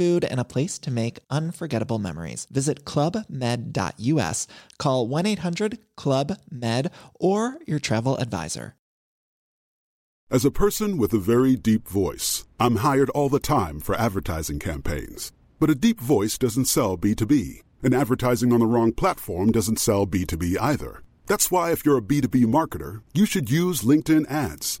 and a place to make unforgettable memories. Visit clubmed.us, call 1-800-CLUB-MED, or your travel advisor. As a person with a very deep voice, I'm hired all the time for advertising campaigns. But a deep voice doesn't sell B2B, and advertising on the wrong platform doesn't sell B2B either. That's why if you're a B2B marketer, you should use LinkedIn ads.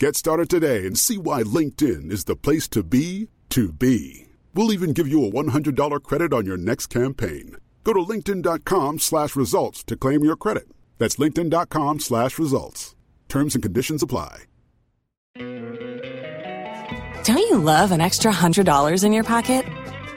Get started today and see why LinkedIn is the place to be to be. We'll even give you a $100 credit on your next campaign. Go to linkedin.com/results to claim your credit. That's linkedin.com/results. Terms and conditions apply. Don't you love an extra $100 in your pocket?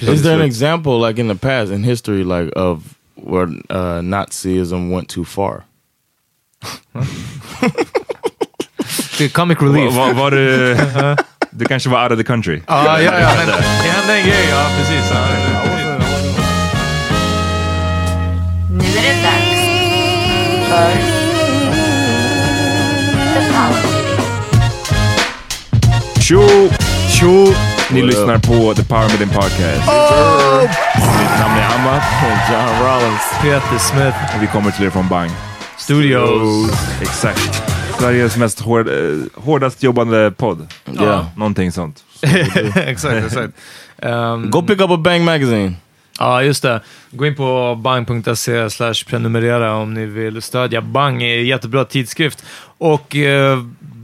Is there an example, like in the past, in history, like of where Nazism went too far? The comic relief. Var du? Du kanske var out of the country. Ja. Det hände en grej, ja, precis. Nu är det dags för The Power. Tjo! Ni lyssnar på The Power Within Podcast. Mitt namn är Ahmad. John Rawls. Peter Smith. Och vi kommer till er från Bang Studios. Exakt. Sveriges mest hårdast jobbande podd. Ja. Någonting sånt. Exakt. Gå picka på Bang Magazine. Ja, just det. Gå in på bang.se/prenumerera om ni vill stödja Bang. Är en jättebra tidskrift. Och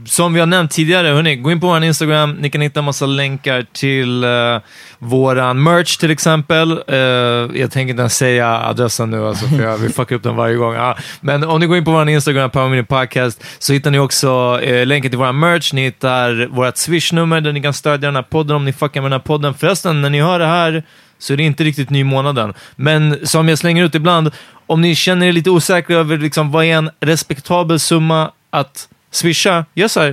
som vi har nämnt tidigare, hörni, gå in på vår Instagram. Ni kan hitta en massa länkar till våran merch till exempel. Jag tänker inte säga adressen nu, alltså, för vi fuckar upp den varje gång. Men om ni går in på vår Instagram, Panmini Podcast, så hittar ni också länken till våran merch. Ni hittar vårt Swish-nummer där ni kan stödja den här podden om ni fuckar med den här podden. Förresten, när ni hör det här så är det inte riktigt ny månaden. Men som jag slänger ut ibland, om ni känner er lite osäkra över liksom, vad är en respektabel summa att swisha,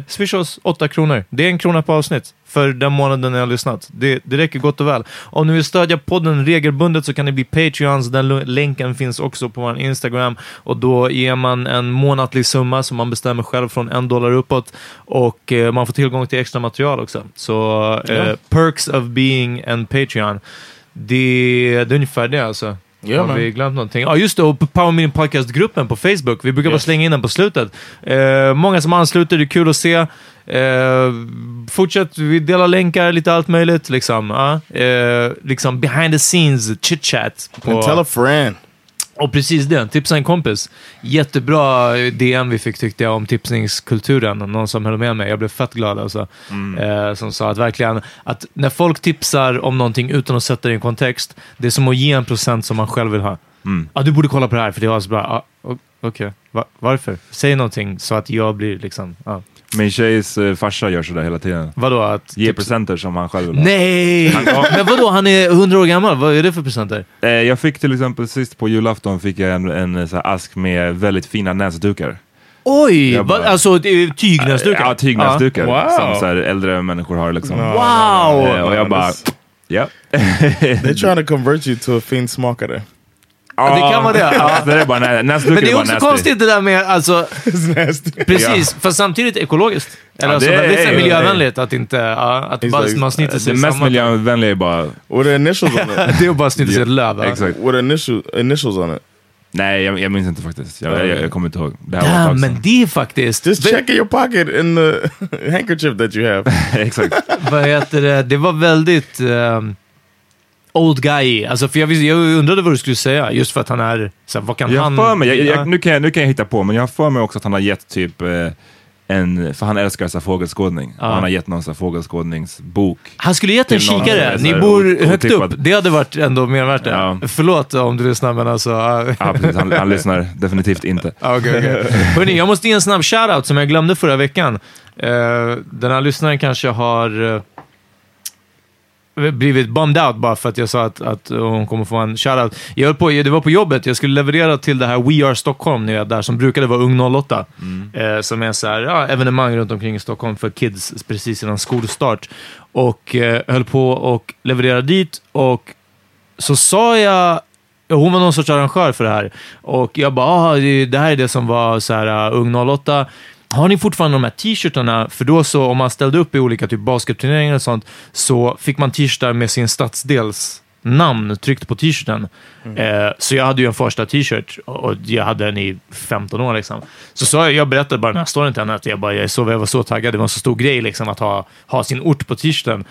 swisha oss 8 kronor. Det är 1 krona per avsnitt för den månaden jag har lyssnat. Det räcker gott och väl. Om ni vill stödja podden regelbundet så kan det bli Patreons. Den länken finns också på vår Instagram. Och då ger man en månatlig summa som man bestämmer själv från $1 uppåt. Och man får tillgång till extra material också. Så perks of being en Patreon. Det är ungefär det alltså. Yeah, har vi glömt någonting? Ja, just det, och Power Mini Podcast-gruppen på Facebook. Vi brukar bara slänga in den på slutet. Många som ansluter, det är kul att se. Fortsätt, vi delar länkar, lite allt möjligt. Liksom behind the scenes chit-chat. And tell a friend. Och precis det, tipsa en kompis. Jättebra DM vi fick, tyckte jag, om tipsningskulturen. Någon som höll med mig, jag blev fett glad alltså. Som sa att verkligen att när folk tipsar om någonting utan att sätta det i en kontext, det är som att ge 1% som man själv vill ha. Du borde kolla på det här för det var så bra. Okej. Varför? Säg någonting så att jag blir liksom... Min tjejs farsa gör sådär hela tiden. Vadå? Att ge presenter som han själv vill ha. Nej! Men vadå? Han är 100 år gammal. Vad är det för presenter? Jag fick till exempel sist på julafton fick jag en så här ask med väldigt fina näsdukar. Oj! Alltså tygnäsdukar? Ja, tygnäsdukar. Wow. Som så här äldre människor har liksom. Wow! Och jag bara... Yep. They're trying to convert you to a finsmakare. Ja, det kan vara det. Ja, det är bara, men det är också konstigt det där med, alltså, precis, för samtidigt ekologiskt. Eller ja, det, alltså, det är miljövänligt att inte, att bara, man snitter sig samman. Det mest miljövänliga är bara... What are initials on it? Det är bara snitter sig ett löv. Exakt. What are initials on it? Nej, jag minns inte faktiskt. Jag kommer inte ihåg. Ja, men det är faktiskt... Just check in your pocket in the handkerchief that you have. Exakt. Vad heter det? Det var väldigt... old guy, alltså, för jag undrade vad du skulle säga, just för att han är så, vad kan jag han... För mig, nu kan jag hitta på, men jag har för mig också att han har gett typ en, för han älskar så fågelskådning. Ja. Han har gett någon så fågelskådningsbok. Han skulle gett en kikare. Ni bor högt upp. Det hade varit ändå mer värt det. Ja. Förlåt om du lyssnar, men alltså... Ja, precis. Han lyssnar definitivt inte. Okay. Hörrni, jag måste ge en snabb shoutout som jag glömde förra veckan. Den här lyssnaren kanske har... blivit bummed out bara för att jag sa att hon kommer få en shoutout. Det var på jobbet, jag skulle leverera till det här We Are Stockholm, där som brukade vara Ung 08, som är så här, evenemang runt omkring i Stockholm för kids precis innan skolstart, och höll på och leverera dit, och så sa jag, hon var någon sorts arrangör för det här, och jag bara, det här är det som var så här Ung 08. Har ni fortfarande de här t-shirtarna? För då så, om man ställde upp i olika typ basketturneringar och sånt, så fick man t-shirtar med sin stadsdels namn tryckt på t-shirten. Så jag hade ju en första t-shirt, och jag hade den i 15 år liksom. Så jag berättade bara den här storyn till henne, att jag var så taggad, det var en så stor grej liksom att ha sin ort på t-shirten.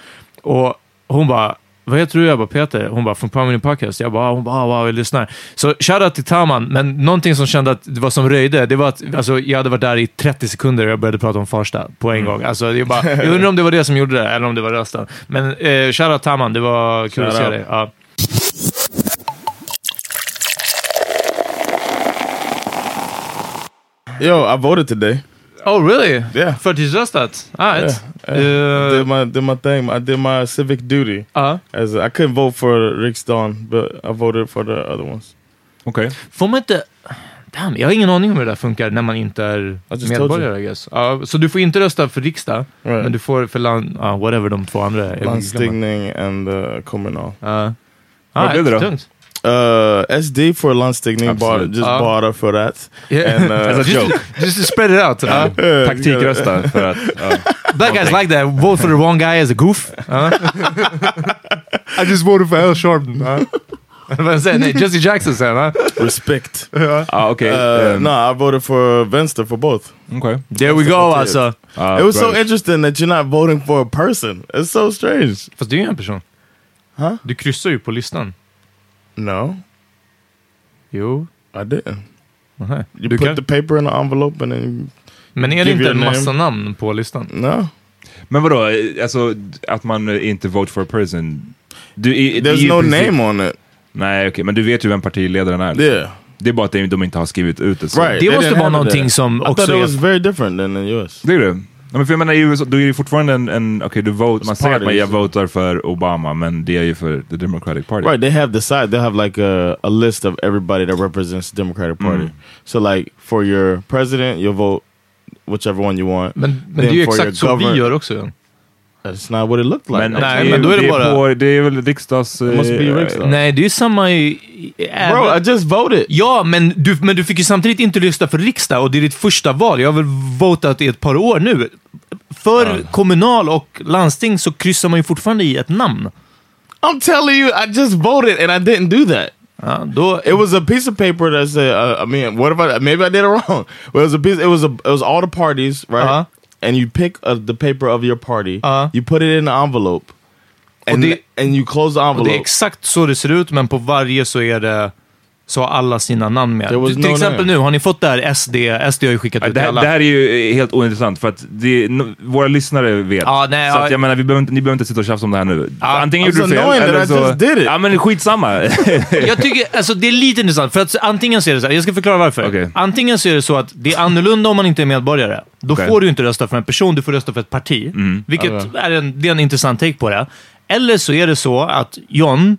Och hon bara, vad heter du? Jag bara, Peter. Hon bara, från Panmini Podcast. Jag bara, wow, jag lyssnar. Så shoutout till Taman, men någonting som kände att det var som röjde, det var att, alltså, jag hade varit där i 30 sekunder och jag började prata om Farsta på en gång. Alltså, jag undrar om det var det som gjorde det, eller om det var rösten. Men shoutout Taman, det var kul att se dig. Ja. Yo, I voted today. Oh, really? Yeah. For his röstat? Alright. Yeah. I did my thing. I did my civic duty. As I couldn't vote for Riksdagen, but I voted for the other ones. Okay. Får man inte... Damn, jag har ingen aning om hur det där funkar när man inte är medborgare, I guess. Så du får inte rösta för riksdag, right. Men du får för land... whatever de två andra är. Landstigning and kommunal. Vad blev det då? Tungt. SD for Landstigning bought for that, yeah. And, as a joke, just to spread it out. Taktikrösta för att black guys like that, vote for the wrong guy as a goof. I just voted for Al Sharpton. Nej, Jesse Jackson sen. Respect. Okay. No, I voted for Vänster for both. Okay. There we go. Also, it was so interesting that you're not voting for a person. It's so strange. Fast du är ju en person. Du kryssar ju på listan. No. You? I didn't. Okay. You put the paper in an envelope and then... Men är det inte en massa namn på listan? No. Men vadå? Alltså, att man inte vote for a person. There's no name on it. Nej, okej. Men du vet ju vem partiledaren är. Yeah. Det är bara att de inte har skrivit ut det. Right. Det måste vara någonting that. Som också... I thought it was very different than in US. Det är det. Men för jag menar, i USA, då är det fortfarande en okay, du vote, man säger att man votar för Obama, men det är ju för the Democratic Party. Right, they have the side, they have like a list of everybody that represents the Democratic Party. So like, for your president, you vote whichever one you want. Men det är ju exakt så vi gör också. That's not what it looked like. Men då är det bara... Det är väl riksdags... Nej, det är ju samma... Bro, I just voted. Ja, men du fick ju samtidigt inte rösta för riksdag, och det är ditt första val. Jag har väl votat i ett par år nu. För kommunal och landsting så kryssar man ju fortfarande i ett namn. I'm telling you, I just voted and I didn't do that. It was a piece of paper that said, I mean, what if maybe I did it wrong. Well, it was all the parties, right? And you pick the paper of your party. You put it in an envelope. And you close the envelope. Det är exakt så det ser ut, men på varje så är det så alla sina namn med. Till exempel nu, har ni fått där SD har ju skickat ut alla. Det här är ju helt ointressant för att våra lyssnare vet. Nej, så att jag menar, ni behöver inte sitta och tjafsa om det här nu. Antingen gjorde du fel eller så... Ja, men skitsamma. Jag tycker, alltså det är lite intressant för att antingen så är det så här, jag ska förklara varför. Okay. Antingen så är det så att det är annorlunda om man inte är medborgare. Då får du inte rösta för en person, du får rösta för ett parti. Vilket är en intressant take på det. Eller så är det så att John...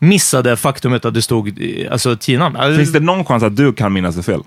missade faktumet att det stod, alltså, 10 namn. Finns det någon chans att du kan minnas det fel?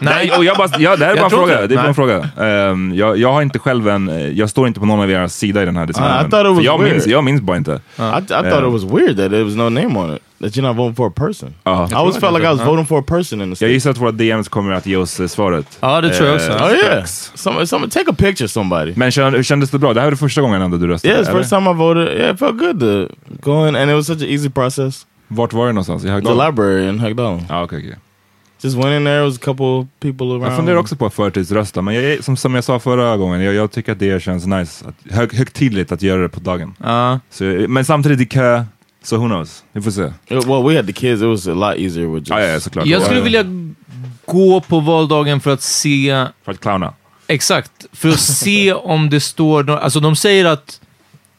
Nej, och jag bara, ja, det här är bara en fråga. Det är bara en fråga. Jag har inte själv en, jag står inte på någon av era sida i den här diskussionen. Jag minns bara inte. I thought it was weird that there was no name on it. That you're not voting for a person. I always felt like I was voting for a person in the state. Jag gissar att våra DMs kommer att ge oss svaret. Ja, det tror jag också. Oh yeah. Someone take a picture somebody. Men kändes det bra? Det här är det första gången ändå du röstade? Yeah, it's first time I voted. Yeah, it felt good to go in and it was such an easy process. Vart var det någonstans? I Högdalen? The library in Högdalen. Ah, okay. Just went in there, was a couple people around. Jag funderar också på att förtidsrösta, men jag, som jag sa förra gången, jag tycker att det känns nice, högtidligt att göra det på dagen. Så, men samtidigt i kö. So who knows? Vi får se. Well, we had the kids. It was a lot easier with just... såklart. Jag skulle vilja gå på valdagen för att se... För att clowna. Exakt. För att se om det står... Alltså de säger att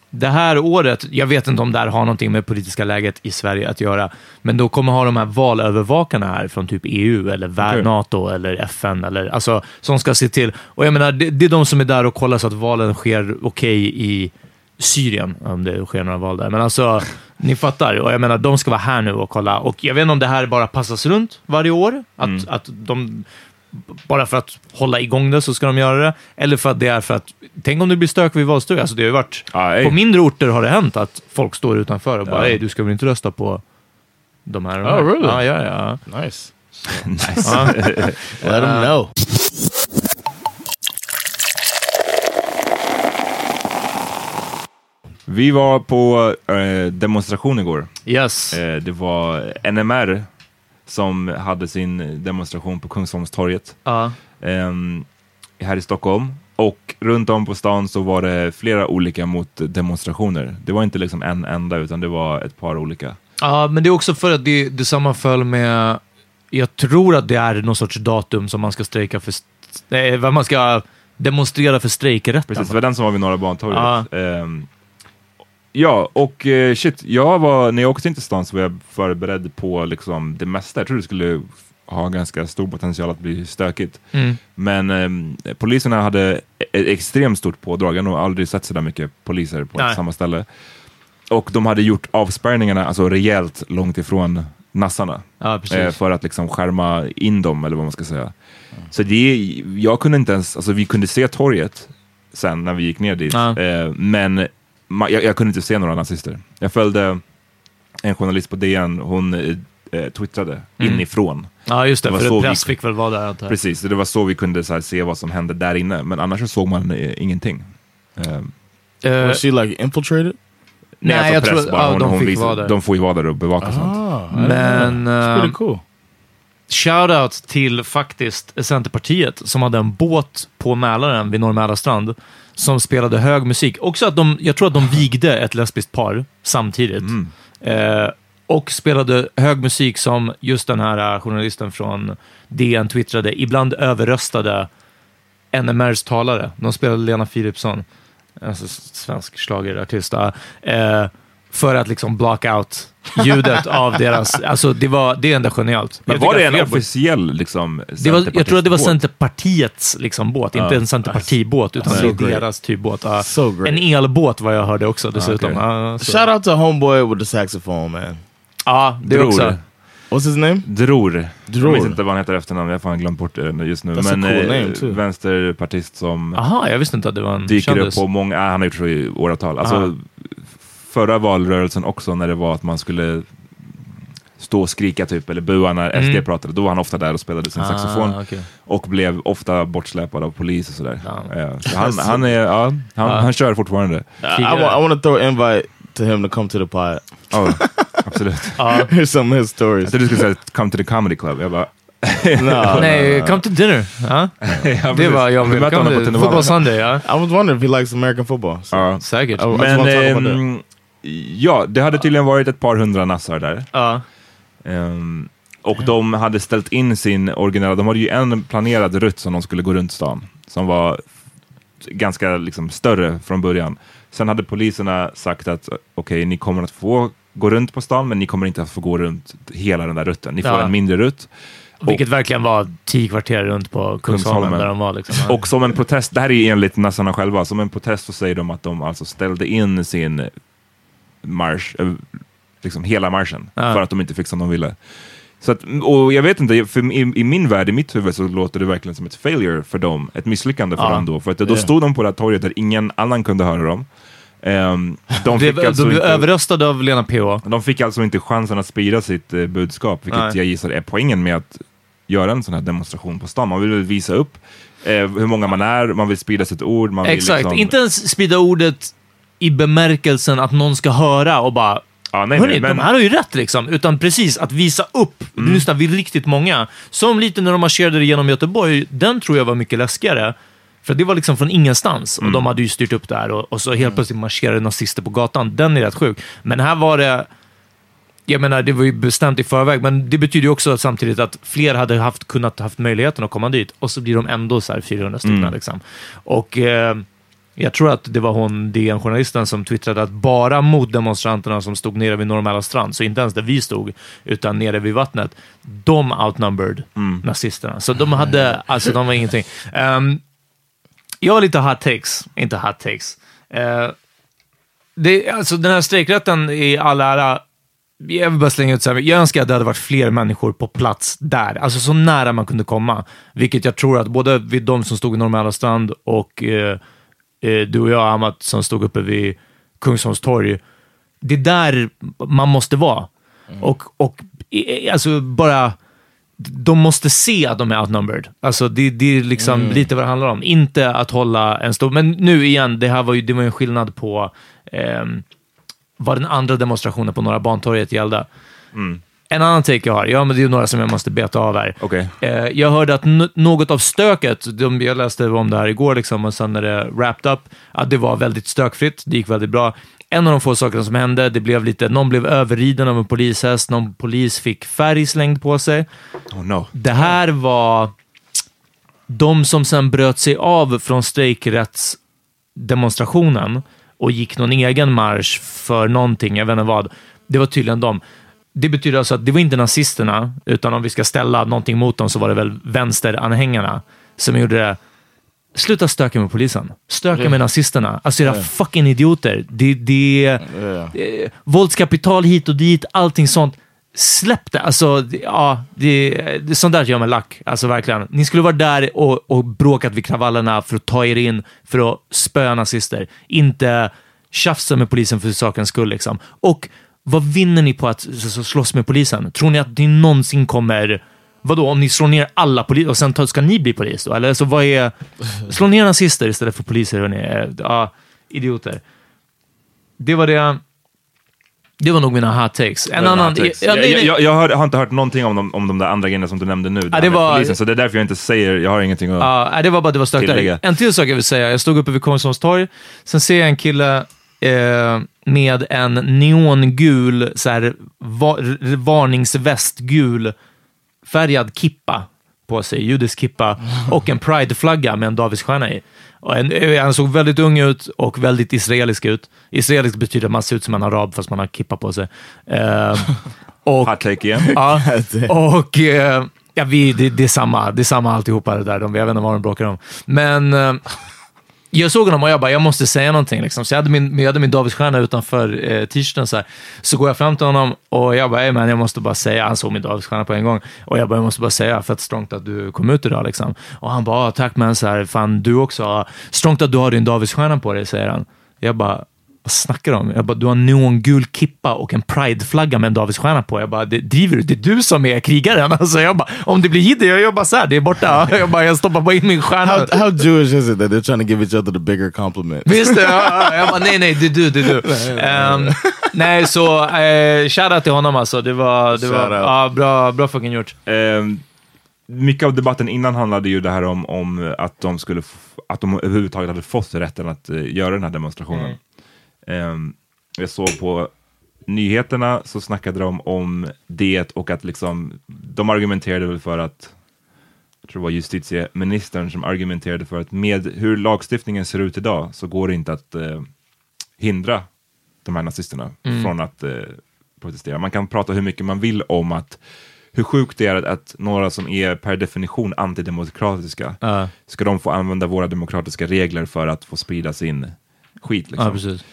det här året... Jag vet inte om det här har någonting med politiska läget i Sverige att göra. Men då kommer ha de här valövervakarna här från typ EU eller NATO eller FN. Eller, alltså, som ska se till... Och jag menar, det är de som är där och kollar så att valen sker okej i... Syrien, om det sker några val där. Men alltså, ni fattar. Och jag menar, de ska vara här nu och kolla. Och jag vet inte om det här bara passas runt varje år. Att de, bara för att hålla igång det så ska de göra det. Eller för att det är för att, tänk om det blir stök vid valstuga. Alltså det har ju varit, på mindre orter har det hänt att folk står utanför och bara, nej, du ska väl inte rösta på de här. Oh, really? Ja. Nice. Nice. Let them know. Vi var på demonstration igår. Yes. Det var NMR som hade sin demonstration på Kungsholmstorget. Här i Stockholm. Och runt om på stan så var det flera olika motdemonstrationer. Det var inte liksom en enda, utan det var ett par olika. Ja, men det är också för att det sammanföll med... Jag tror att det är någon sorts datum som man ska strejka för... Nej, man ska demonstrera för strejkrätten. Precis, det var den som var vid Norra Bantorget. Ja, och shit, när jag åkte in till stan så var jag förberedd på liksom det mesta. Jag tror det skulle ha ganska stor potential att bli stökigt. Men poliserna hade ett extremt stort pådrag. Jag har aldrig sett så där mycket poliser på samma ställe. Och de hade gjort avspärrningarna alltså rejält långt ifrån nassarna. För att liksom skärma in dem, eller vad man ska säga. Så jag kunde inte ens, alltså vi kunde se torget sen när vi gick ner dit. Men... Jag kunde inte se några nazister. Jag följde en journalist på DN. Hon twittrade inifrån. Ja, just det. För det press fick väl vara där. Antar. Precis, det var så vi kunde så här, se vad som hände där inne. Men annars så såg man ingenting. Was she like infiltrated? Nej, alltså, jag tror att de fick vara där. De får ju vara där och bevaka sånt. Men... cool. Shoutout till faktiskt Centerpartiet som hade en båt på Mälaren vid Norr strand som spelade hög musik. Också att jag tror att de vigde ett lesbiskt par samtidigt. Och spelade hög musik som just den här journalisten från DN twittrade. Ibland överröstade NMRs talare. De spelade Lena Philipsson. Alltså svensk schlagerartist. För att liksom block out ljudet av deras... Alltså det är ändå genialt. Men var det en officiell liksom... Jag tror att det var Centerpartiets liksom båt. Inte en Centerpartibåt, utan det är deras typbåt. En elbåt var jag hörde också dessutom. Shout out to homeboy with the saxophone, man. Det är också... What's his name? Dror. Jag vet inte vad han heter efternamn. Jag har glömt bort det just nu. That's men cool vänsterpartist som... Aha, jag visste inte att det var en dyker kändis. Dyker upp på många... Han har gjort det i åratal. Alltså... Förra valrörelsen också när det var att man skulle stå och skrika typ eller bua när SD pratade. Då var han ofta där och spelade sin saxofon. Och blev ofta bortsläpad av polis och sådär. Så han kör fortfarande. I want to throw an invite to him to come to the pod. Absolut. Here's some of his stories. Jag trodde du skulle säga come to the comedy club. Jag bara... Nej, come to dinner. Det var jag vill. Football Sunday, I was wondering if he likes American football. Säkert. Men... Ja, det hade tydligen varit ett par hundra nassar där. Och de hade ställt in sin originella... De hade ju en planerad rutt som de skulle gå runt stan. Som var ganska liksom större från början. Sen hade poliserna sagt att okej, ni kommer att få gå runt på stan, men ni kommer inte att få gå runt hela den där rutten. Ni får en mindre rutt. Vilket verkligen var 10 kvarter runt på Kungsholmen där de var liksom. Och som en protest, det här är ju enligt nassarna själva, som en protest så säger de att de alltså ställde in sin marsch, liksom hela marschen, för att de inte fick som de ville. Så att, och jag vet inte, för i min värld, i mitt huvud så låter det verkligen som ett failure för dem, ett misslyckande för dem då, för att då stod de på det här torget där ingen annan kunde höra dem. De fick alltså blev inte, överröstade av Lena P.O. De fick alltså inte chansen att sprida sitt budskap, vilket jag gissar är poängen med att göra en sån här demonstration på stan. Man vill visa upp hur många man är, man vill sprida sitt ord, man vill liksom... inte ens sprida ordet i bemärkelsen att någon ska höra och bara de här har ju rätt liksom, utan precis att visa upp, lyssnar vi riktigt många, som lite när de marscherade genom Göteborg, den tror jag var mycket läskigare. För det var liksom från ingenstans. Och de hade ju styrt upp där. Och så helt plötsligt marscherade nazister på gatan. Den är rätt sjuk. Men här var det... Jag menar, det var ju bestämt i förväg. Men det betyder ju också samtidigt att fler hade kunnat haft möjligheten att komma dit. Och så blir de ändå så här 400 stycken liksom. Och jag tror att det var hon, DN-journalisten, som twittrade att bara mot demonstranterna som stod nere vid normala strand. Så inte ens där vi stod, utan nere vid vattnet. De outnumbered nazisterna. Så de hade... Alltså, de var ingenting... Jag har lite hot takes. Inte hot takes. Alltså den här strejkrätten i all ära. Jag vill bara slänga ut så här. Jag önskar att det hade varit fler människor på plats där. Alltså så nära man kunde komma. Vilket jag tror att både vid de som stod i normala strand och du och jag, Amat, som stod uppe vid Kungsholms torg. Det är där man måste vara. Och alltså bara... De måste se att de är outnumbered. Alltså det är liksom lite vad det handlar om. Inte att hålla en stor... Men nu igen, det var en skillnad på vad den andra demonstrationen på Norra Bantorget gällde. En annan take jag har. Ja, men det är ju några som jag måste beta av här. Okay. Jag hörde att något av stöket... jag läste om det här igår liksom, och sen när det wrapped up, att det var väldigt stökfritt. Det gick väldigt bra. En av de få sakerna som hände, det blev lite... Någon blev överriden av en polishäst. Någon polis fick färg slängd på sig. Oh no. Det här var... De som sen bröt sig av från strejkrättsdemonstrationen och gick någon egen marsch för någonting, jag vet inte vad. Det var tydligen de. Det betyder alltså att det var inte nazisterna, utan om vi ska ställa någonting mot dem så var det väl vänsteranhängarna som gjorde det. Sluta stöka med polisen. Stöka med nazisterna. Alltså era fucking idioter. Våldskapital hit och dit, allting sånt. Släpp det. Alltså, det sånt där gör mig lack. Alltså verkligen. Ni skulle vara där och bråkat vid kravallerna för att ta er in, för att spöa nazister. Inte tjafsa med polisen för sakens skull liksom. Och vad vinner ni på att slåss med polisen? Tror ni att ni någonsin kommer... Vadå, om ni slår ner alla poliser och sen ska ni bli polis då? Eller så vad är... Slå ner nazister istället för poliser, hörni. Ja, idioter. Det var det... Det var nog mina hot takes. Jag har inte hört någonting om de där andra grejerna som du nämnde nu. Så det är därför jag inte säger... Jag har ingenting att det var bara det var stökt där. En till sak jag vill säga. Jag stod uppe vid Kungsholms torg. Sen ser jag en kille... med en neongul så här, varningsvästgul färgad kippa på sig, judisk kippa, och en prideflagga med en davidsstjärna i. Och han såg väldigt ung ut och väldigt israelisk ut. Israelisk betyder att man ser ut som en arab fast man har kippa på sig. Det är samma alltihopa det där. Jag vet inte vad de bråkar om. Men... jag såg honom och jag bara, jag måste säga någonting liksom. Så jag hade min davidsstjärna utanför t-shirten så här. Så går jag fram till honom och jag bara, men jag måste bara säga. Han såg min davidsstjärna på en gång. Och jag bara, jag måste bara säga, fett strongt att du kom ut idag liksom. Och han bara, tack men så här, fan du också. Strongt att du har din davidsstjärna på dig, säger han. Jag bara, vad snackar du om? Jag bara, du har någon gul kippa och en prideflagga med en davidsstjärna på. Jag bara, det driver du? Det är du som är krigaren. Alltså jag bara, om det blir hit, jag jobbar så här, det är borta. Jag stoppar bara in min stjärna. How Jewish is it that they're trying to give each other the bigger compliment? Visst det? Jag bara, nej, det är du. Nej, så shoutout till honom alltså. Det var bra fucking gjort. Mycket av debatten innan handlade ju det här om att de skulle, att de överhuvudtaget hade fått rätten att göra den här demonstrationen. Jag såg på nyheterna så snackade de om det och att liksom de argumenterade väl för att, jag tror det var justitieministern som argumenterade för att med hur lagstiftningen ser ut idag så går det inte att hindra de här nazisterna från att protestera. Man kan prata hur mycket man vill om att hur sjukt det är att några som är per definition antidemokratiska ska de få använda våra demokratiska regler för att få sprida sin skit liksom. Ja, precis.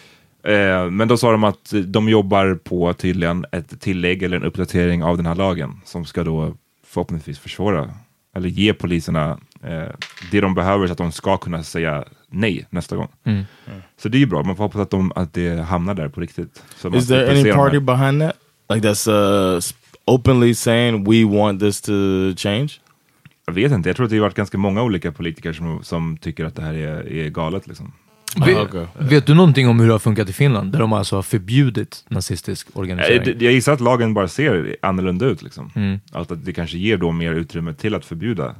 Men då sa de att de jobbar på tydligen ett tillägg eller en uppdatering av den här lagen som ska då förhoppningsvis försvåra eller ge poliserna det de behöver så att de ska kunna säga nej nästa gång. Mm. Mm. Så det är ju bra. Man får hoppas att det hamnar där på riktigt. Så is there any party behind that? Like that's openly saying we want this to change? Jag vet inte. Jag tror att det har varit ganska många olika politiker som tycker att det här är galet liksom. Vet du någonting om hur det har funkat i Finland där de alltså har förbjudit nazistisk organisering? Jag gissar att lagen bara ser annorlunda ut liksom. Mm. Att det kanske ger då mer utrymme till att förbjuda.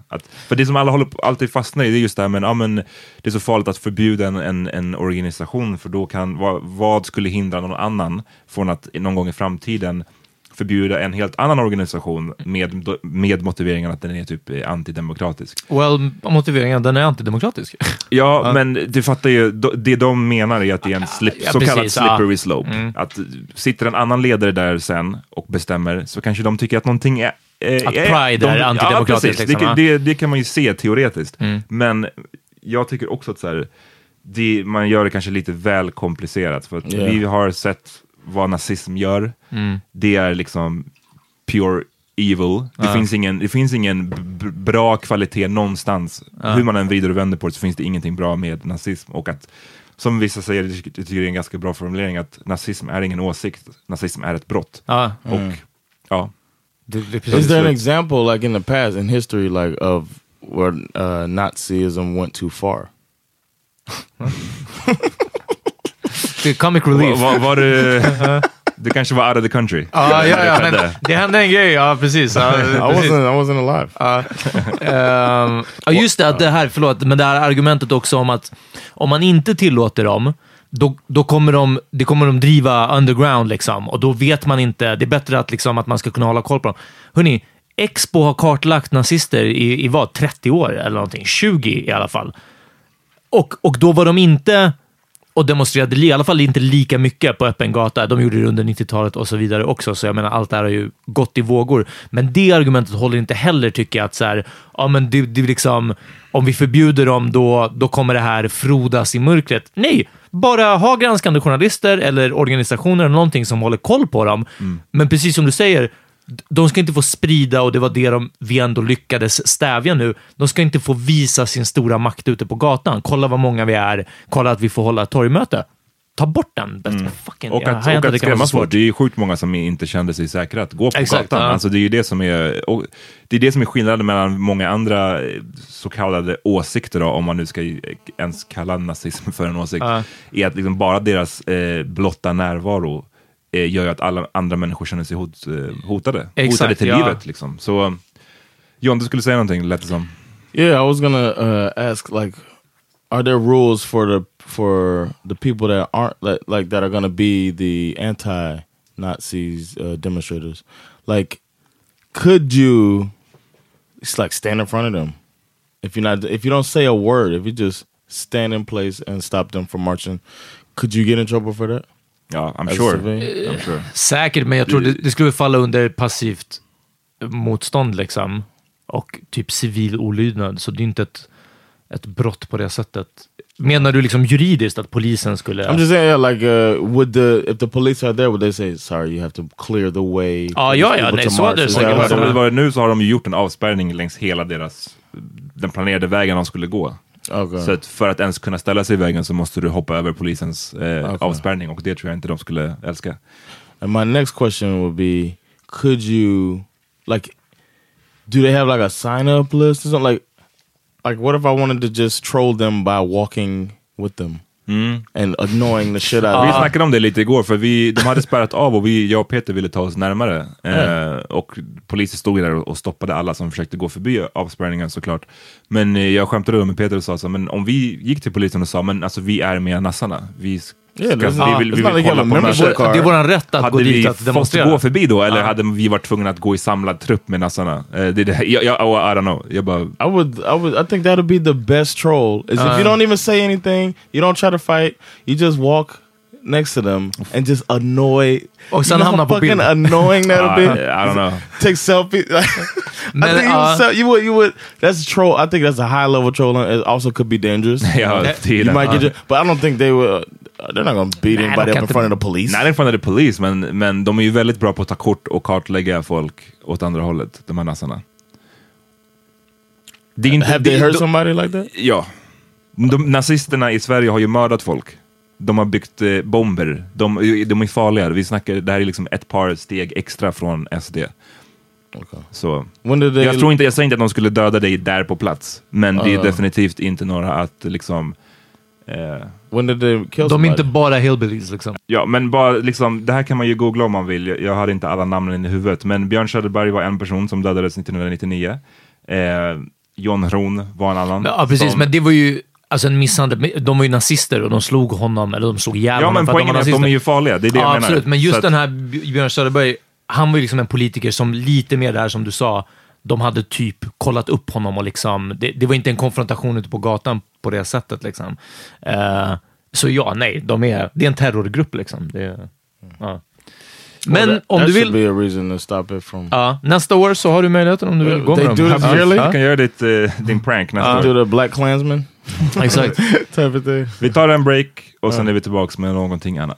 För det som alla håller på, alltid fastnar i det är just det här men det är så farligt att förbjuda en organisation för då kan vad skulle hindra någon annan från att någon gång i framtiden förbjuda en helt annan organisation med motiveringen att den är typ antidemokratisk. Well, motiveringen den är antidemokratisk. Ja, men du fattar ju, det de menar är att det är en så kallad slippery slope. Mm. Att sitter en annan ledare där sen och bestämmer så kanske de tycker att någonting är... att pride är antidemokratiskt. Ja, liksom. Det kan man ju se teoretiskt. Mm. Men jag tycker också att så här, man gör det kanske lite väl komplicerat. För att vi har sett... vad nazism gör. Mm. Det är liksom pure evil. Det finns ingen bra kvalitet någonstans. Hur man än vrider och vänder på det så finns det ingenting bra med nazism. Och att, som vissa säger, det tycker jag är en ganska bra formulering, att nazism är ingen åsikt. Nazism är ett brott. Is there an example like in the past, in history, like of where Nazism went too far? Comic relief. Var det kanske var out of the country. Det hände en grej, ja precis. I wasn't alive. Just det, att det här, förlåt, men det här argumentet också om att om man inte tillåter dem då kommer de driva underground liksom, och då vet man inte, det är bättre att liksom att man ska kunna hålla koll på dem. Hörrni, Expo har kartlagt nazister i vad, 30 år eller någonting, 20 i alla fall. Och då var de inte och demonstrerade i alla fall inte lika mycket på öppen gata. De gjorde det under 90-talet och så vidare också. Så jag menar, allt det här har ju gått i vågor. Men det argumentet håller inte heller, tycker jag. Att så här, ja, men det liksom, om vi förbjuder dem då kommer det här frodas i mörkret. Nej, bara ha granskande journalister eller organisationer eller någonting som håller koll på dem. Mm. Men precis som du säger, de ska inte få sprida, och det var det vi ändå lyckades stävja nu. De ska inte få visa sin stora makt ute på gatan. Kolla vad många vi är. Kolla att vi får hålla torgmöte. Ta bort den. Fucking, och att det skrämmas bort. Det är ju sjukt många som inte kände sig säkra att gå på gatan. Alltså det är ju det som är... Och det är det som är skillnaden mellan många andra så kallade åsikter då, om man nu ska ens kalla nazism för en åsikt. Är att liksom bara deras blotta närvaro gör ju att alla andra människor känner sig hotade. Exakt, hotade till livet liksom. Så John, du skulle säga någonting, lät det som. Yeah, I was gonna ask, like, are there rules for the people that aren't like that are gonna be the anti-Nazis demonstrators? Like, could you just like stand in front of them? If you don't say a word, if you just stand in place and stop them from marching, could you get in trouble for that? Ja, I'm sure. Säkert, men jag tror det skulle falla under passivt motstånd liksom, och typ civil olydnad, så det är inte ett brott på det sättet. Menar du liksom juridiskt att polisen skulle... I'm just saying, like, if the police are there, would they say, sorry, you have to clear the way? Nej, så hade det säkert varit. Som det var nu så har de ju gjort en avspärrning längs hela den planerade vägen de skulle gå. Okay. Så att för att ens kunna ställa sig i vägen så måste du hoppa över polisens avspärrning, och det tror jag inte de skulle älska. And my next question would be, could you like, do they have like a sign up list or something? Like what if I wanted to just troll them by walking with them? Mm. And annoying the shit out. Vi snackade om det lite igår, för de hade spärrat av, och jag och Peter ville ta oss närmare. Och polisen stod där och stoppade alla som försökte gå förbi avspärrningen, såklart. Men jag skämtade då med Peter och sa så, men om vi gick till polisen och sa, men alltså vi är med nassarna, vi vill kolla på nassarna. Det är våran rätt att gå dit att demonstrera. Hade vi fått gå förbi då, eller hade vi varit tvungna att gå i samlad trupp med nassarna? I don't know. I think that would be the best troll. Is if you don't even say anything, you don't try to fight, you just walk next to them and just annoy. Och sen hamnar på bild. Annoying that'll be. I don't know. Take selfies. I think you would. That's a troll. I think that's a high level troll. It also could be dangerous. Yeah, you might get. But I don't think they would. They're not gonna beat anybody up in front of the police. Not in front of the police, men de är ju väldigt bra på att ta kort och kartlägga folk åt andra hållet, de här nassarna. Have they heard somebody like that? Ja. De nazisterna i Sverige har ju mördat folk. De har byggt bomber. De är farliga. Vi snackar, det här är liksom ett par steg extra från SD. Okay. Så. Jag säger inte att de skulle döda dig där på plats, men det är definitivt inte några att liksom when did they kill de är inte bara hillbillies liksom. Ja, men bara liksom, det här kan man ju googla om man vill. Jag har inte alla namnen i huvudet, men Björn Söderberg var en person som dödades 1999. John Ron var en annan. Ja, precis, men det var ju alltså en misshandel. De var ju nazister och de slog honom, eller de slog jävlarna. Ja, men poängen är att de är ju farliga. Det är det jag menar. Absolut, men just den här Björn Söderberg, han var ju liksom en politiker som lite mer där som du sa, de hade typ kollat upp honom och liksom, det var inte en konfrontation ute på gatan på det sättet liksom. Så ja, nej, det är en terrorgrupp liksom. Men well, om du vill be a reason to stop it from. Nästa år så har du möjligheten om du vill gå med dem. Really? Du kan göra din prank nästa år. Do the Black Klansman. Exakt. Vi tar en break och sen är vi tillbaks med någonting annat.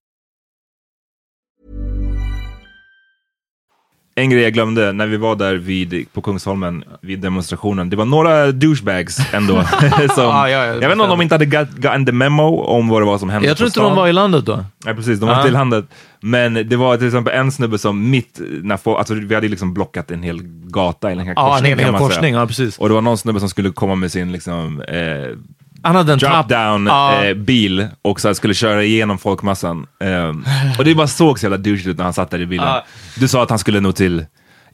En grej jag glömde när vi var där på Kungsholmen vid demonstrationen, det var några douchebags ändå. Som, jag vet inte om de inte hade gotten the memo om vad det var som hände. Jag tror inte de var i landet då. Nej, precis, de var till landet. Men det var till exempel en snubbe som mitt alltså vi hade liksom blockat en hel gata, en hel korsning, ja, precis. Och det var någon snubbe som skulle komma med sin liksom drop-down-bil och så skulle köra igenom folkmassan. Och det bara såg så jävla douche ut när han satt där i bilen. Du sa att han skulle nog till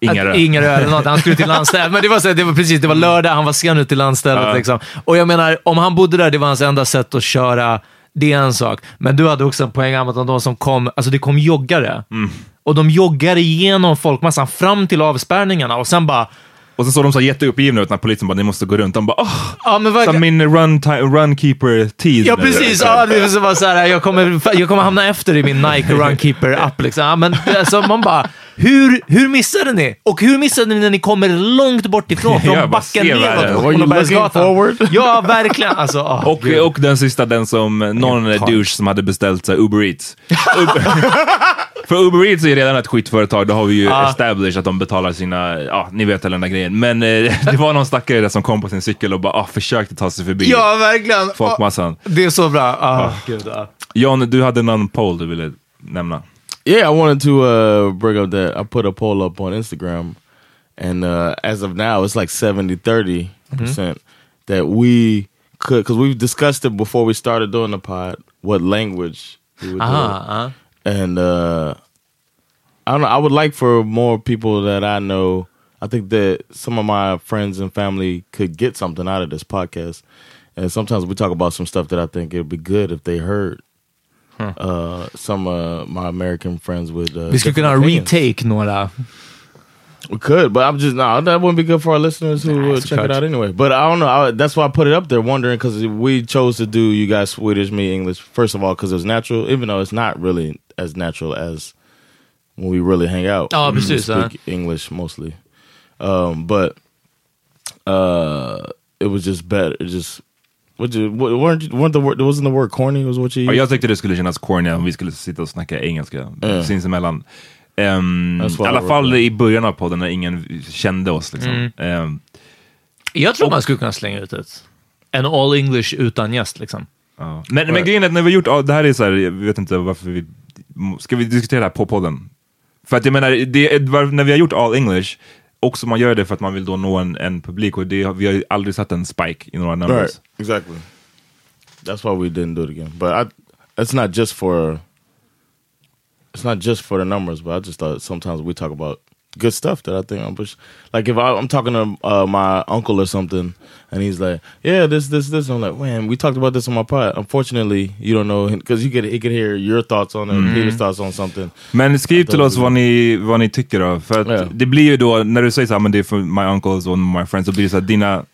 Ingarö eller något. Han skulle till landstället. Men det var lördag, han var sen ut till landstället liksom. Och jag menar, om han bodde där, det var hans enda sätt att köra. Det är en sak. Men du hade också en poäng om de som kom, alltså det kom joggare. Mm. Och de joggade igenom folkmassan fram till avspärrningarna och sen bara. Och sen såg de så jätteuppgivna ut när polisen bara, ni måste gå runt. De bara, som min runkeeper-tid. Ja, precis. Det var bara så här, jag kommer hamna efter i min Nike runkeeper-app. Liksom. Men alltså, man bara, hur missade ni? Och hur missade ni när ni kommer långt bort ifrån? De backar neråt på Norrbergsgatan. Ja, verkligen. Alltså, och den sista, någon douche som hade beställt så här, Uber Eats. För Uber Eats är redan ett skitföretag. Då har vi ju established att de betalar sina, ni vet alla den där grejen. Men det var någon stackare där som kom på sin cykel och bara försökte ta sig förbi. Ja, verkligen. Folkmassan. Det är så bra. Gud. John, du hade någon poll du ville nämna. Yeah, I wanted to bring up that I put a poll up on Instagram. And as of now, it's like 70-30% that we could, because we've discussed it before we started doing the pod, what language we would do. And I don't know, I would like for more people that I know. I think that some of my friends and family could get something out of this podcast. And sometimes we talk about some stuff that I think it would be good if they heard. Some of my American friends would. We could retake Nora. We could, but I'm just that wouldn't be good for our listeners who would check it out anyway. But I don't know. That's why I put it up there, wondering, because we chose to do you guys Swedish, me English. First of all, because it was natural, even though it's not really as natural as when we really hang out. Oh, precis. Speak English mostly, but it was just better. It just wasn't the word corny. Was what you used? Jag tyckte det skulle kännas corny om vi skulle sitta och snacka engelska sinsemellan. I alla fall i början av podden när ingen kände oss liksom. Jag tror man skulle kunna slänga ut en all English utan gäst liksom. Men grejen är att när vi gjort det här är så här, jag vet inte varför vi diskutera det här på podden. För att jag menar när vi har gjort all English också, man gör det för att man vill då nå en publik, och vi har aldrig satt en spike i några numbers. Right, exactly. That's why we didn't do it again. But it's not just for the numbers, but I just thought sometimes we talk about good stuff that I think I'm pushing. Like if I'm talking to my uncle or something, and he's like, "Yeah, this," and I'm like, "Man, we talked about this on my pod." Unfortunately, you don't know because he could hear your thoughts on it, Peter's thoughts on something. Men skriv till oss vad ni tycker då, för att det blir ju då när du säger så här, men det är för my uncles och my friends, så blir det så här,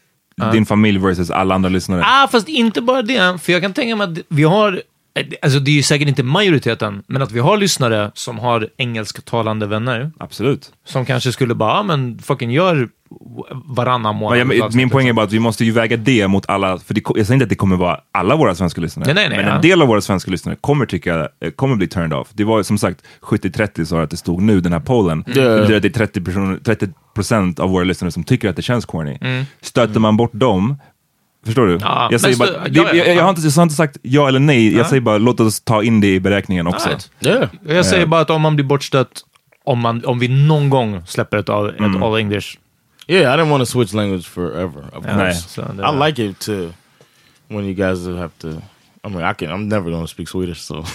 din familj versus alla andra lyssnare. Fast inte bara det, för jag kan tänka mig att vi har, alltså det är ju säkert inte majoriteten, men att vi har lyssnare som har engelsktalande vänner. Absolut. Som kanske skulle bara, men fucking gör varannan månad. Ja, min poäng är bara att vi måste ju väga det mot alla, för jag säger inte att det kommer vara alla våra svenska lyssnare. Nej, men en del av våra svenska lyssnare kommer bli turned off. Det var som sagt 70-30, så att det stod nu den här pollen. Det betyder att det är 30% av våra lyssnare som tycker att det känns corny. Stöter man bort dem, förstår du? Ja, jag säger bara, jag har inte sagt ja eller nej. Jag säger bara låt oss ta in det i beräkningen också. Right. Yeah. Jag säger bara att om man blir bortstött, om vi någon gång släpper ett all English. Yeah, I didn't want to switch language forever. Of course. I like it too. When you guys have to, I mean, I'm never going to speak Swedish, so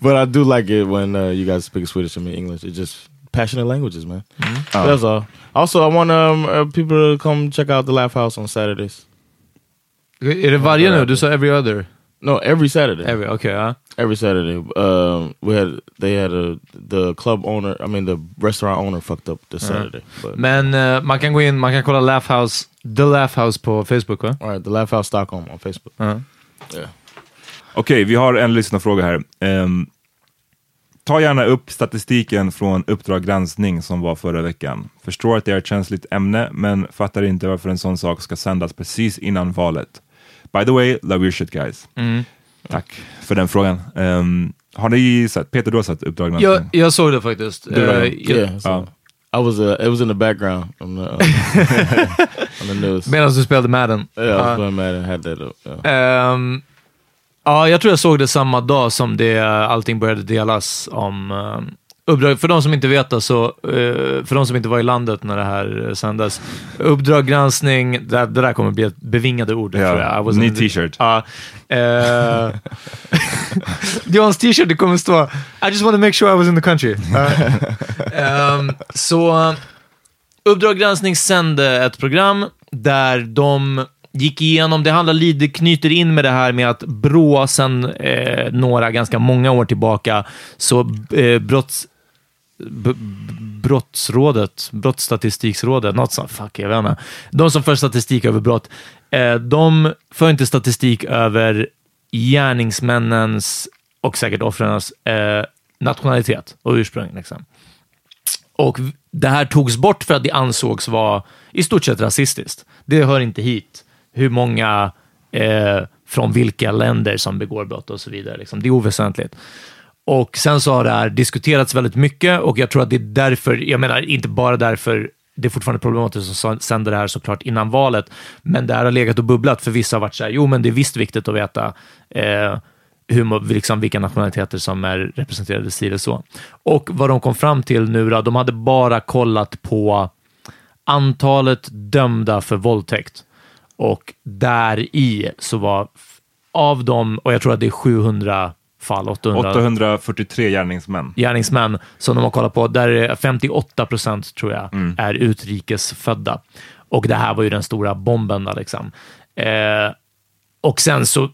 but I do like it when you guys speak Swedish and me English. It's just passionate languages, man. That's all. Also, I want people to come check out the Laugh House on Saturdays. Är det varje nu? Du sa every other? No, every Saturday. Every Saturday. The club owner, I mean the restaurant owner fucked up this Saturday. Men man kan gå in, man kan kolla The Laugh House på Facebook, va? All right, The Laugh House Stockholm på Facebook. Yeah. Okej, vi har en lyssnarfråga här. Ta gärna upp statistiken från Uppdrag Granskning som var förra veckan. Förstår att det är ett känsligt ämne, men fattar inte varför en sån sak ska sändas precis innan valet. By the way, love your shit guys. Tack för den frågan. Har ni sett, Peter, du har sett Uppdrag Granskning? Jag såg det faktiskt. It was in the background on the news. Medan du spelade Madden. Ja, jag spelade Madden, had that up. Yeah. Ja, jag tror jag såg det samma dag som allting började delas om Uppdrag. För de som inte vet, så för de som inte var i landet när det här sändes, Uppdrag Granskning, det där kommer bli ett bevingade ord. Ja, ny t-shirt. Johns t-shirt, det kommer stå I just want to make sure I was in the country. Så Uppdrag Granskning sände ett program där de gick igenom, det knyter in med det här med att BRÅ sedan några ganska många år tillbaka, så Brottsstatistikrådet, något sånt, fuck jag vet inte. De som för statistik över brott, de för inte statistik över gärningsmännens och säkert offrens nationalitet och ursprung liksom. Och det här togs bort för att det ansågs vara i stort sett rasistiskt. Det hör inte hit. Hur många från vilka länder som begår brott och så vidare. Liksom. Det är oväsentligt. Och sen så har det här diskuterats väldigt mycket, och jag tror att det är därför, jag menar inte bara därför, det är fortfarande problematiskt att sända det här såklart innan valet, men det här har legat och bubblat, för vissa har varit så här, jo men det är visst viktigt att veta liksom vilka nationaliteter som är representerade i det så. Och vad de kom fram till nu då, de hade bara kollat på antalet dömda för våldtäkt. Och där i så var av dem, och jag tror att det är 700 fall, 843 gärningsmän som de har kollat på, där är 58% tror jag är utrikesfödda. Och det här var ju den stora bomben där liksom. Och sen så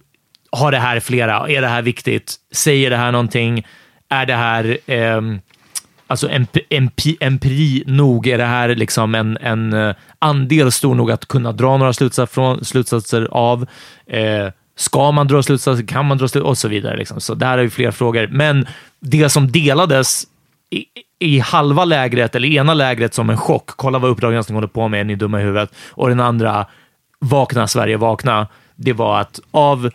har det här flera, är det här viktigt? Säger det här någonting? Är det här alltså empiri nog? Är det här liksom en andel stor nog att kunna dra några slutsatser av? Ska man dra slutsatser? Kan man dra slutsatser? Och så vidare liksom. Så där är ju fler frågor. Men det som delades i halva lägret, eller ena lägret som en chock, kolla vad Uppdrag Granskning håller på med, ni dumma i huvudet. Och den andra, vakna Sverige, vakna. Det var att av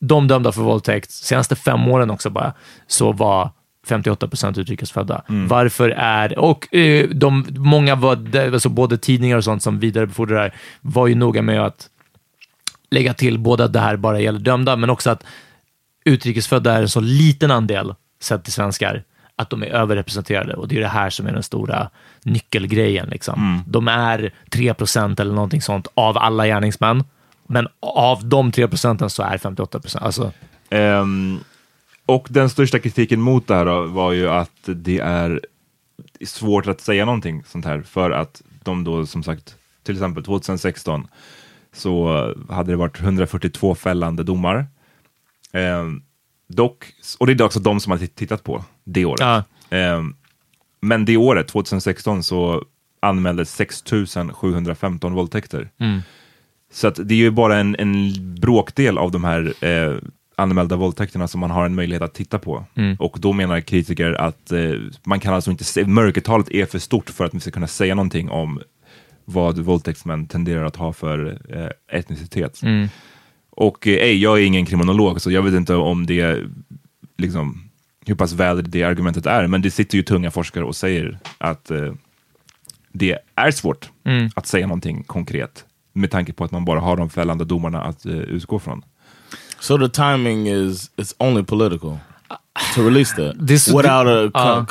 de dömda för våldtäkt senaste 5 åren också bara, så var 58% utrikesfödda. Varför är, och många var, alltså både tidningar och sånt som vidarebefordrar, var ju noga med att lägga till både att det här bara gäller dömda, men också att utrikesfödda är en så liten andel sett till svenskar att de är överrepresenterade, och det är det här som är den stora nyckelgrejen liksom. De är 3% eller någonting sånt av alla gärningsmän, Men av de 3% så är 58%. Alltså. Och den största kritiken mot det här då, var ju att det är svårt att säga någonting sånt här. För att de då, som sagt, till exempel 2016 så hade det varit 142 fällande domar. Dock, och det är också de som har tittat på det året. Ja. Men det året, 2016, så anmäldes 6 715 våldtäkter. Mm. Så att det är ju bara en bråkdel av de här anmälda våldtäkterna som man har en möjlighet att titta på. Mm. Och då menar kritiker att man kan alltså inte se, mörkertalet är för stort för att vi ska kunna säga någonting om vad våldtäktsmän tenderar att ha för etnicitet. Mm. Och jag är ingen kriminolog, så jag vet inte om det, liksom, hur pass väl det argumentet är. Men det sitter ju tunga forskare och säger att det är svårt att säga någonting konkret. Med tanke på att man bara har de fällande domarna att utgå från. So the timing is, it's only political to release that. Without a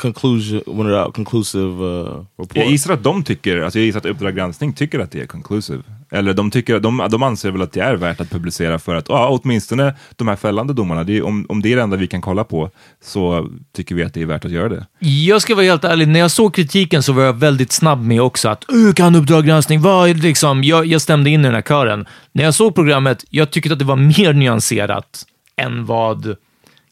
conclusive report. Jag gissar att de tycker, alltså jag gissar att Uppdrag Granskning tycker att det är conclusive. Eller de tycker, de anser väl att det är värt att publicera för att åtminstone de här fällande domarna, det är, om det är det enda vi kan kolla på, så tycker vi att det är värt att göra det. Jag ska vara helt ärlig, när jag såg kritiken så var jag väldigt snabb med också att kan Uppdrag Granskning, vad liksom, jag stämde in i den här kören. När jag såg programmet, jag tyckte att det var mer nyanserat än vad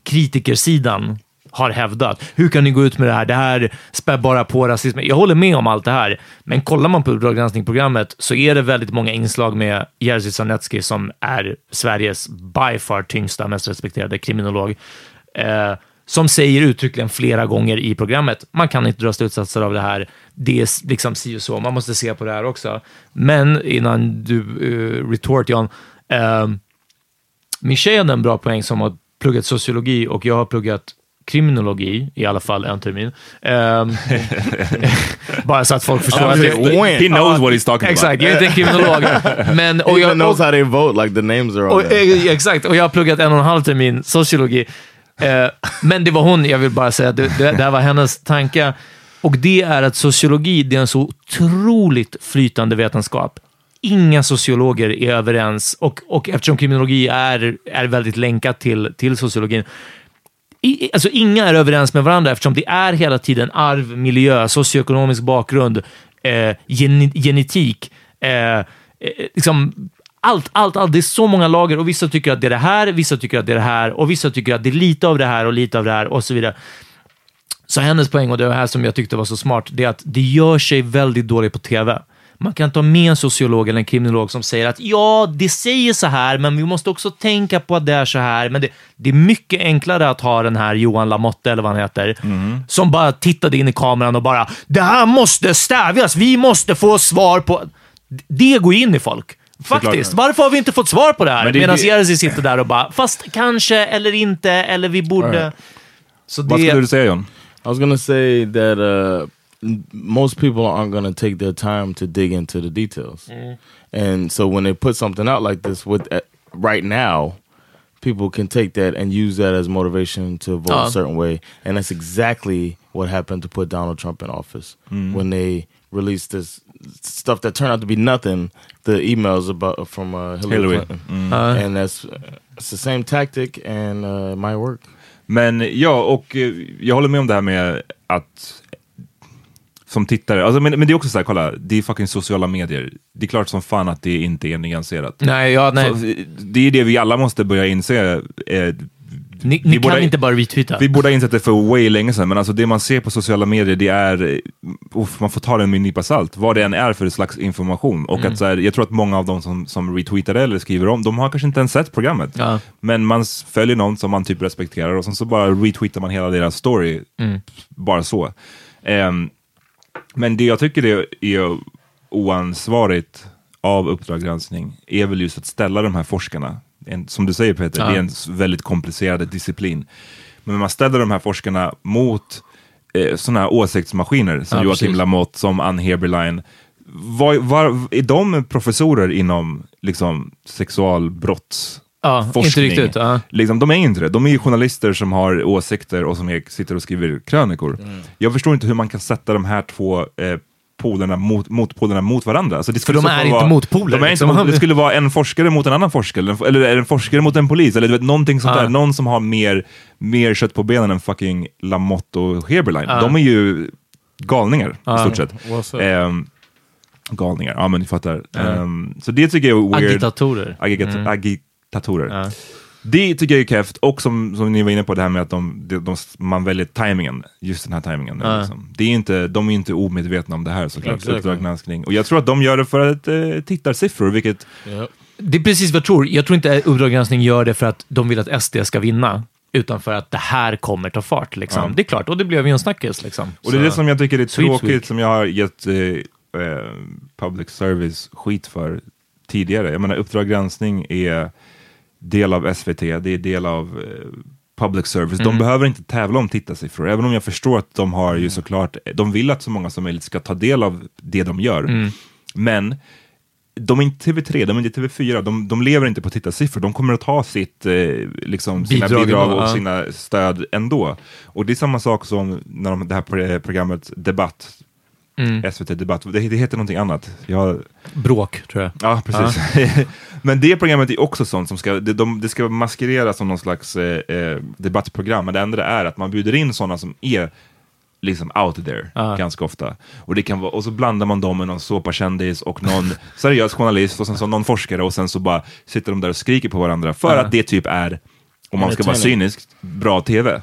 kritikersidan har hävdat. Hur kan ni gå ut med det här? Det här spär bara på rasism. Jag håller med om allt det här. Men kollar man på Uppdrag Granskning-programmet så är det väldigt många inslag med Jerzy Sarnecki, som är Sveriges by far tyngsta, mest respekterade kriminolog. Som säger uttryckligen flera gånger i programmet, man kan inte dra slutsatser av det här. Det är liksom si och så. Man måste se på det här också. Men innan du retort, John. Michelle hade en bra poäng som har pluggat sociologi och jag har pluggat kriminologi, i alla fall en termin. Bara så att folk förstår att det är... He knows what he's talking about. Exakt, jag är inte en kriminolog. Men, och jag, knows how they vote, like the names are all there. Exakt, och jag har pluggat 1,5 termin sociologi. Men det var hon, jag vill bara säga att det här var hennes tanke. Och det är att sociologi, det är en så otroligt flytande vetenskap. Inga sociologer är överens. Och eftersom kriminologi är väldigt länkat till sociologin, alltså inga är överens med varandra, eftersom det är hela tiden arv, miljö, socioekonomisk bakgrund, genetik, liksom allt. Det är så många lager, och vissa tycker att det är det här, vissa tycker att det är det här, och vissa tycker att det är lite av det här och lite av det här och så vidare. Så hennes poäng, och det här som jag tyckte var så smart, det är att det gör sig väldigt dåligt på tv. Man kan ta med en sociolog eller en kriminolog som säger att ja, det säger så här, men vi måste också tänka på att det är så här. Men det är mycket enklare att ha den här Johan Lamotte, eller vad han heter, som bara tittade in i kameran och bara, det här måste stävjas, vi måste få svar på... Det går in i folk. Faktiskt, såklart. Varför har vi inte fått svar på det här? Medan Jerzy sitter där och bara, fast kanske, eller inte, eller vi borde... Right. Så vad skulle du säga, John? I was gonna say that... most people aren't going to take their time to dig into the details. Mm. And so when they put something out like this with right now, people can take that and use that as motivation to vote a certain way. And that's exactly what happened to put Donald Trump in office. Mm. When they released this stuff that turned out to be nothing, the emails about from Hillary Clinton. Mm. And that's the same tactic and my work. Men ja, och jag håller med om det här med att som tittare, alltså, men det är också så här, kolla, det är fucking sociala medier. Det är klart som fan att det inte är nyanserat. Nej. Så, det är det vi alla måste börja inse. Ni kan inte bara retweeta. Vi borde ha insett det för way länge sedan, men alltså det man ser på sociala medier, det är man får ta det med en nypa salt, vad det än är för slags information. Och att så här, jag tror att många av dem som retweetar eller skriver om, de har kanske inte ens sett programmet. Ja. Men man följer någon som man typ respekterar, och sen så bara retweetar man hela deras story. Bara så. Men det jag tycker det är oansvarigt av Uppdrag Granskning är väl just att ställa de här forskarna, som du säger Peter, det är en väldigt komplicerad disciplin. Men man ställer de här forskarna mot sådana här åsiktsmaskiner som Joakim Lamotte, som Anne Heberlein. Är de professorer inom liksom sexualbrotts? Forskning. Inte riktigt. Liksom, de är inte det. De är ju journalister som har åsikter och som sitter och skriver krönikor. Jag förstår inte hur man kan sätta de här två polerna mot varandra. Alltså det skulle för de är inte vara, motpoler. De är liksom. Det skulle vara en forskare mot en annan forskare. Eller en forskare mot en polis. Eller du vet, någonting sånt där. Någon som har mer kött på benen än fucking Lamotte och Heberlein. De är ju galningar i stort sett. Galningar, ja men ni fattar. Så det tycker jag är weird. Agitatorer. Agitatorer. Det tycker jag är kräft. Och som ni var inne på det här med att man väljer timingen. Just den här timingen. Liksom. De är inte omedvetna om det här såklart. Uppdrag granskning. Och jag tror att de gör det för att tittarsiffror, vilket... Yeah. Det är precis vad jag tror. Jag tror inte att Uppdrag granskning gör det för att de vill att SD ska vinna. Utan för att det här kommer ta fart. Liksom. Det är klart. Och det blev ju en snackis. Liksom. Och det är det som jag tycker är tråkigt. Sweet. Som jag har gett... public service skit för tidigare. Jag menar, Uppdrag granskning är del av SVT, det är del av public service. De behöver inte tävla om tittarsiffror, även om jag förstår att de har ju såklart, de vill att så många som möjligt ska ta del av det de gör. Men de är inte TV3, de är inte TV4, de lever inte på tittarsiffror. De kommer att ta sina bidrag och sina stöd ändå. Och det är samma sak som när det här programmet Debatt, SVT Debatt. Det heter någonting annat. Bråk, tror jag. Ja, precis. Men det programmet är också sånt som ska... Det ska maskereras som någon slags debattprogram. Men det enda är att man bjuder in sådana som är liksom out there ganska ofta. Och, det kan vara, och så blandar man dem med någon såpakändis och någon seriös journalist och sen så någon forskare och sen så bara sitter de där och skriker på varandra för att det typ är... Om man ska vara cynisk, bra tv.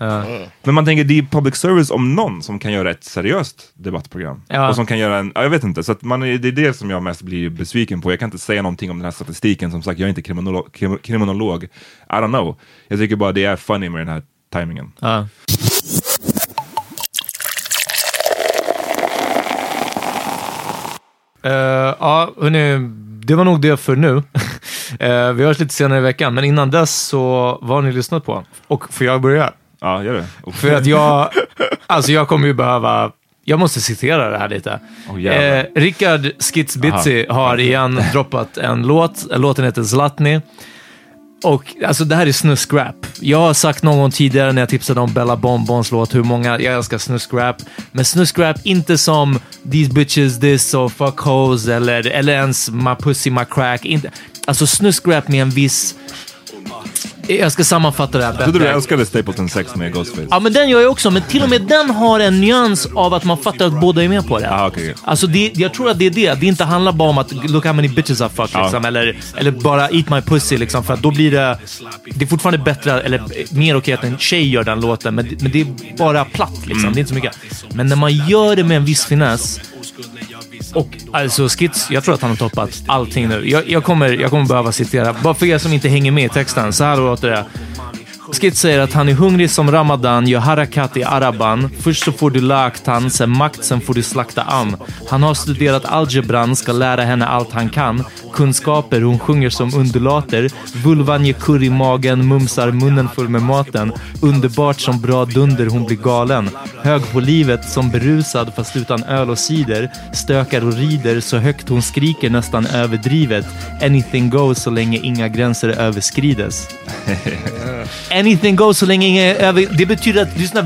Men man tänker, det är public service om någon som kan göra ett seriöst debattprogram. Och som kan göra jag vet inte. Så att det är det som jag mest blir besviken på. Jag kan inte säga någonting om den här statistiken. Som sagt, jag är inte kriminolog. I don't know. Jag tycker bara det är funny med den här timingen. Hörni, det var nog det för nu. Vi hörs lite senare i veckan, men innan dess så vad har ni lyssnat på? Och får jag börja? Ja, gör det. Okay. För att jag kommer ju behöva, jag måste citera det här lite. Richard Skitsbitsi har igen droppat en låt. Låten heter Zlatny. Och alltså det här är snuskrap. Jag har sagt någon gång tidigare när jag tipsade om Bella Bonbons låt hur många jag älskar snuskrap. Men snuskrap inte som these bitches this och fuck hoes eller ens my pussy my crack. Inte. Alltså snuskrap med en viss... Jag ska sammanfatta det här bättre. Jag trodde du älskade Stapleton 6 med Ghostface. Ja, men den gör jag också. Men till och med den har en nyans av att man fattar att båda är med på det. Okay. Alltså jag tror att det är det. Det inte handlar bara om att look how many bitches I fuck liksom, eller bara eat my pussy liksom, för att då blir det är fortfarande bättre eller mer okej att en tjej gör den låten. Men det är bara platt liksom. Det är inte så mycket. Men när man gör det med en viss finess. Och alltså Skits, jag tror att han har toppat allting nu. Jag kommer behöva citera. Bara för er som inte hänger med i texten, så här låter det. Skits säger att han är hungrig som Ramadan, gör harakat i araban. Först så får du laktan, sen makt, sen får du slakta an. Han har studerat algebran, ska lära henne allt han kan. Kunskaper, hon sjunger som undulater. Vulvan ger kurr i magen, mumsar munnen full med maten. Underbart som bra dunder, hon blir galen. Hög på livet, som berusad fast utan öl och cider. Stökar och rider, så högt hon skriker nästan överdrivet. Anything goes så länge inga gränser överskrides. Anything goes så länge inga över... Det betyder att, lyssna,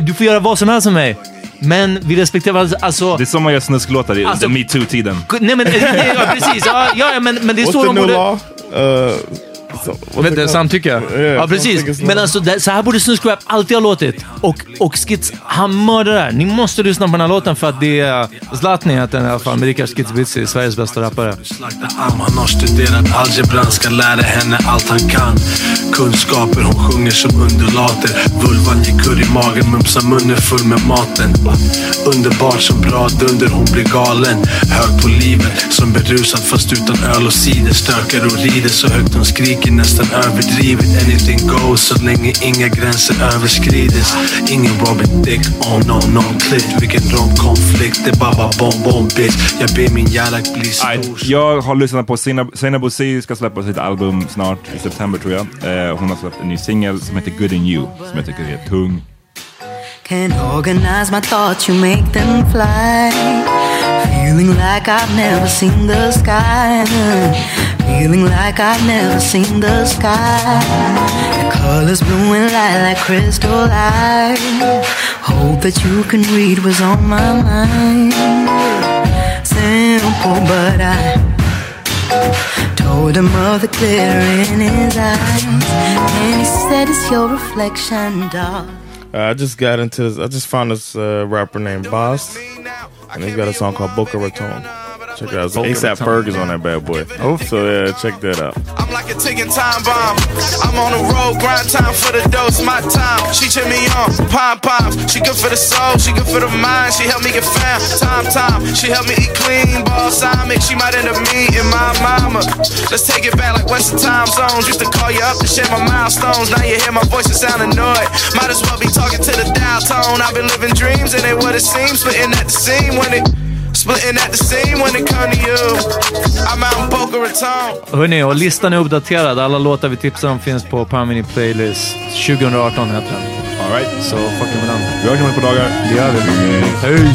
du får göra vad som helst med mig. Men vi respekterar alltså... Det är som man gör snusklåtar i alltså, Me Too-tiden. Nej, men precis. Men det står om... Vet du, samtycke. Ja, precis. Men alltså, så här borde snuskrap alltid ha låtit. Och Skits, han mördar det här. Ni måste lyssna på den här låten för att det är Zlatny i alla fall. Med Richard Skitsbitsi, Sveriges bästa rappare. Han har studerat algebran, ska lära henne allt han kan. Kunskaper, hon sjunger som undulater. Vulvan ger kurr i magen, mumsar munnen full med maten. Underbart som bra dunder, hon blir galen. Hög på livet, som berusad fast utan öl och cider. Stökar och rider, så högt hon skriker nästan överdrivet. Anything goes så länge inga gränser överskrides. Ingen Robin Dick, oh no, no clip. Vilken romkonflikt, det bara bom bom bitch. Jag ber min jävla bli stor. Jag har lyssnat på Seinabo Sey ska släppa sitt album snart i september tror jag. Hon har släppt en ny singel som heter Good in You, som jag tycker är tung. Can organize my thoughts, you make them fly. Feeling like I've never seen the sky. Feeling like I've never seen the sky. The colors blue and light like crystal light. Hope that you can read what's on my mind. Simple, but I told him of the glitter in his eyes, and he said it's your reflection, dog. I just got into this. I just found this rapper named Boss, and he's got a song called Boca Raton. Check it out. A$AP Ferg is on that bad boy. Oh, so yeah, check that out. I'm like a ticking time bomb. I'm on the road, grind time for the dose, my time. She cheer me on, pom poms. She good for the soul, she good for the mind. She helped me get found, time. She helped me eat clean, balsamic. She might end up me and my mama. Let's take it back like Western time zones. Used to call you up to share my milestones. Now you hear my voice and sound annoyed. Might as well be talking to the dial tone. I've been living dreams and ain't what it seems, splitting at the seam when it splitting at the seam when it come to you. I'm out in Boca Raton. Hörrni, och listan är uppdaterad. Alla låtar vi tipsar om finns på Panmini Playlist. 2018 heter den. All right, så fucking med den. Vi hörs om ett par dagar. Det gör vi. Hej.